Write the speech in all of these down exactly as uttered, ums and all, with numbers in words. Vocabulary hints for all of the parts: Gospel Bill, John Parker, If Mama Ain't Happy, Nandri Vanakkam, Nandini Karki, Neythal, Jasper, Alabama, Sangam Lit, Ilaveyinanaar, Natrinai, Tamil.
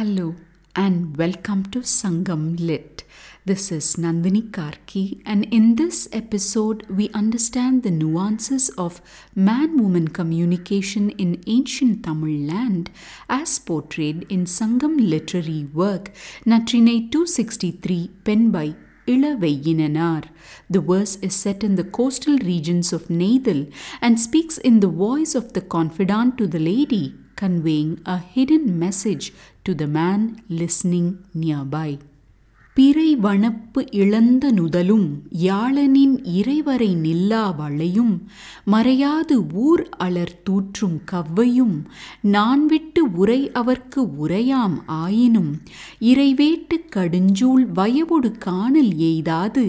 Hello and welcome to Sangam Lit. This is Nandini Karki, and in this episode we understand the nuances of man-woman communication in ancient Tamil land as portrayed in Sangam literary work Natrinai two sixty-three, penned by Ilaveyinanaar. The verse is set in the coastal regions of Neythal and speaks in the voice of the confidant to the lady, conveying a hidden message to the man listening nearby. பிறை வனப்பு இழந்த நுதலும் யாழனின் இறைவரை நில்லா வளையும் மறையாது ஊர் அலர் தூற்றும் கவ்வையும் நான் விட்டு உரை அவர்க்கு உரையாம் ஆயினும் இறைவேட்டு கடுஞ்சூல் வயவொடு காணல் எய்தாது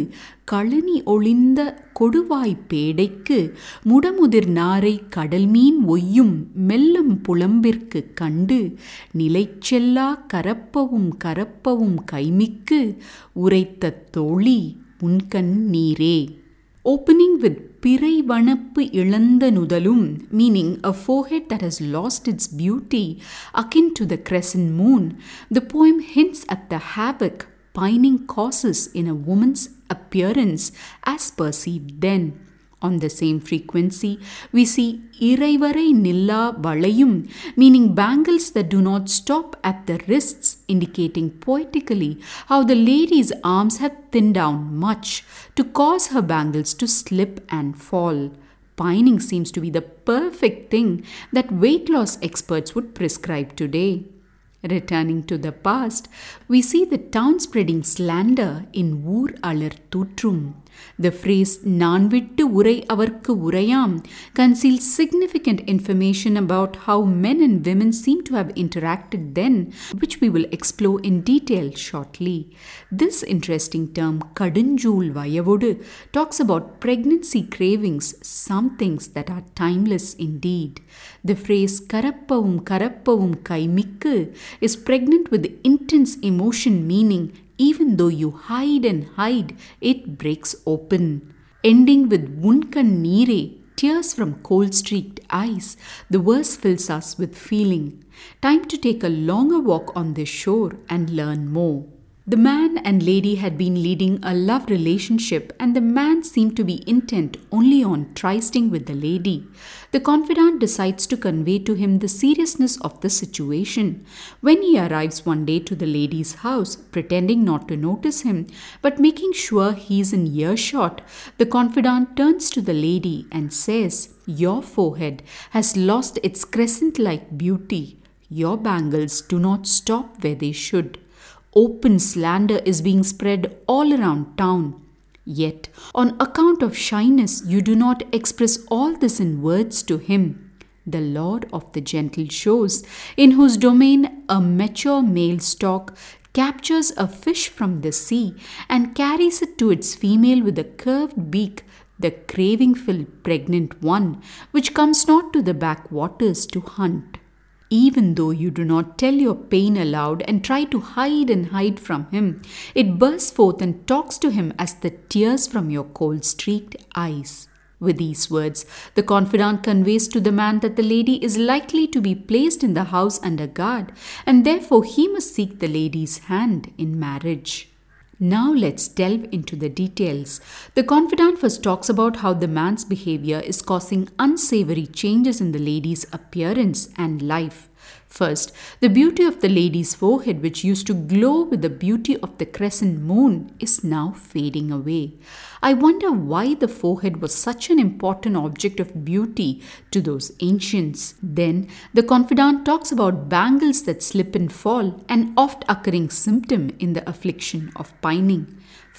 கழனி ஒளிந்த கொடுவாய்ப் பேடைக்கு முடமுதிர் நாரை கடல்மீன் ஒய்யும் மெல்லம் புலம்பிற்கு கண்டு நிலைச்செல்லா கரப்பவும் கரப்பவும் கைமிக்கு உரைத்த தோழி உன்கண் நீரே. Opening with பிறை வனப்பு இழந்த நுதலும், meaning a forehead that has lost its beauty, akin to the crescent moon, the poem hints at the havoc pining causes in a woman's appearance as perceived then. On the same frequency, we see Iraivarai Nilla Valayum, meaning bangles that do not stop at the wrists, indicating poetically how the lady's arms had thinned down much to cause her bangles to slip and fall. Pining seems to be the perfect thing that weight loss experts would prescribe today. Returning to the past, we see the town-spreading slander in Oor Alar Tootrum. The phrase "Naan vittu urai avarku urayam" conceals significant information about how men and women seem to have interacted then, which we will explore in detail shortly. This interesting term, "Kadunjool vayavodu," talks about pregnancy cravings, some things that are timeless indeed. The phrase "Karappavum karappavum kaimikku" is pregnant with intense emotion, meaning even though you hide and hide, it breaks open. Ending with "Unkan Neere," tears from cold-streaked eyes, the verse fills us with feeling. Time to take a longer walk on this shore and learn more. The man and lady had been leading a love relationship, and the man seemed to be intent only on trysting with the lady. The confidant decides to convey to him the seriousness of the situation. When he arrives one day to the lady's house, pretending not to notice him, but making sure he is in earshot, the confidant turns to the lady and says, "Your forehead has lost its crescent-like beauty. Your bangles do not stop where they should." Open slander is being spread all around town. Yet, on account of shyness, you do not express all this in words to him. The lord of the gentle shores, in whose domain a mature male stork captures a fish from the sea and carries it to its female with a curved beak, the craving-filled pregnant one, which comes not to the backwaters to hunt. Even though you do not tell your pain aloud and try to hide and hide from him, it bursts forth and talks to him as the tears from your cold-streaked eyes. With these words, the confidant conveys to the man that the lady is likely to be placed in the house under guard, and therefore he must seek the lady's hand in marriage. Now let's delve into the details. The confidant first talks about how the man's behavior is causing unsavory changes in the lady's appearance and life. First, the beauty of the lady's forehead, which used to glow with the beauty of the crescent moon, is now fading away. I wonder why the forehead was such an important object of beauty to those ancients. Then, the confidant talks about bangles that slip and fall, an oft-occurring symptom in the affliction of pining.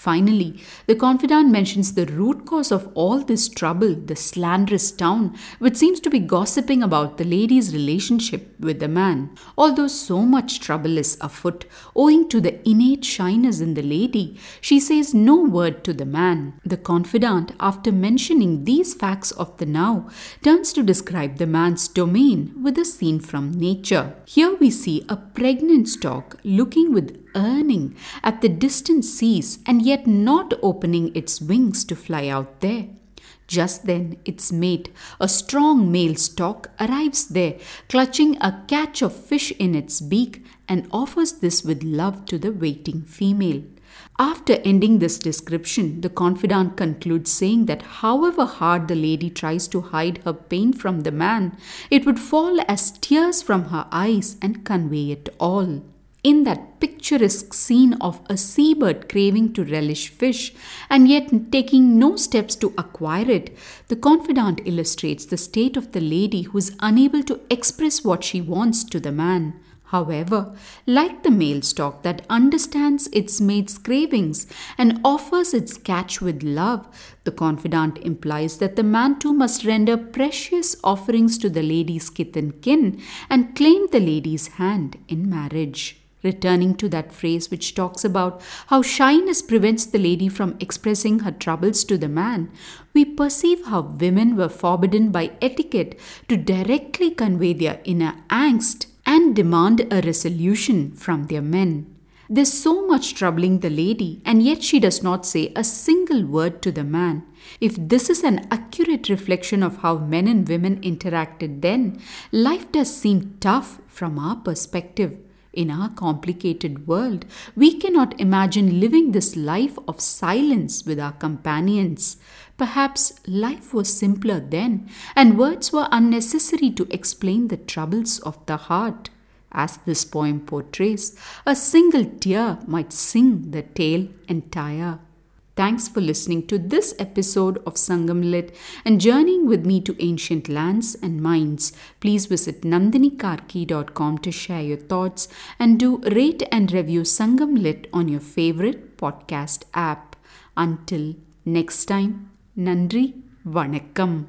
Finally, the confidant mentions the root cause of all this trouble, the slanderous town, which seems to be gossiping about the lady's relationship with the man. Although so much trouble is afoot, owing to the innate shyness in the lady, she says no word to the man. The confidant, after mentioning these facts of the now, turns to describe the man's domain with a scene from nature. Here we see a pregnant stork looking with yearning at the distant seas and yet not opening its wings to fly out there. Just then, its mate, a strong male stork, arrives there, clutching a catch of fish in its beak, and offers this with love to the waiting female. After ending this description, the confidant concludes saying that however hard the lady tries to hide her pain from the man, it would fall as tears from her eyes and convey it all. In that picturesque scene of a seabird craving to relish fish and yet taking no steps to acquire it, the confidant illustrates the state of the lady who is unable to express what she wants to the man. However, like the male stork that understands its mate's cravings and offers its catch with love, the confidant implies that the man too must render precious offerings to the lady's kith and kin and claim the lady's hand in marriage. Returning to that phrase which talks about how shyness prevents the lady from expressing her troubles to the man, we perceive how women were forbidden by etiquette to directly convey their inner angst and demand a resolution from their men. This so much troubling the lady, and yet she does not say a single word to the man. If this is an accurate reflection of how men and women interacted then, life does seem tough from our perspective. In our complicated world, we cannot imagine living this life of silence with our companions. Perhaps life was simpler then, and words were unnecessary to explain the troubles of the heart. As this poem portrays, a single tear might sing the tale entire. Thanks for listening to this episode of Sangam Lit and journeying with me to ancient lands and minds. Please visit nandini karki dot com to share your thoughts and do rate and review Sangam Lit on your favorite podcast app. Until next time, Nandri Vanakkam.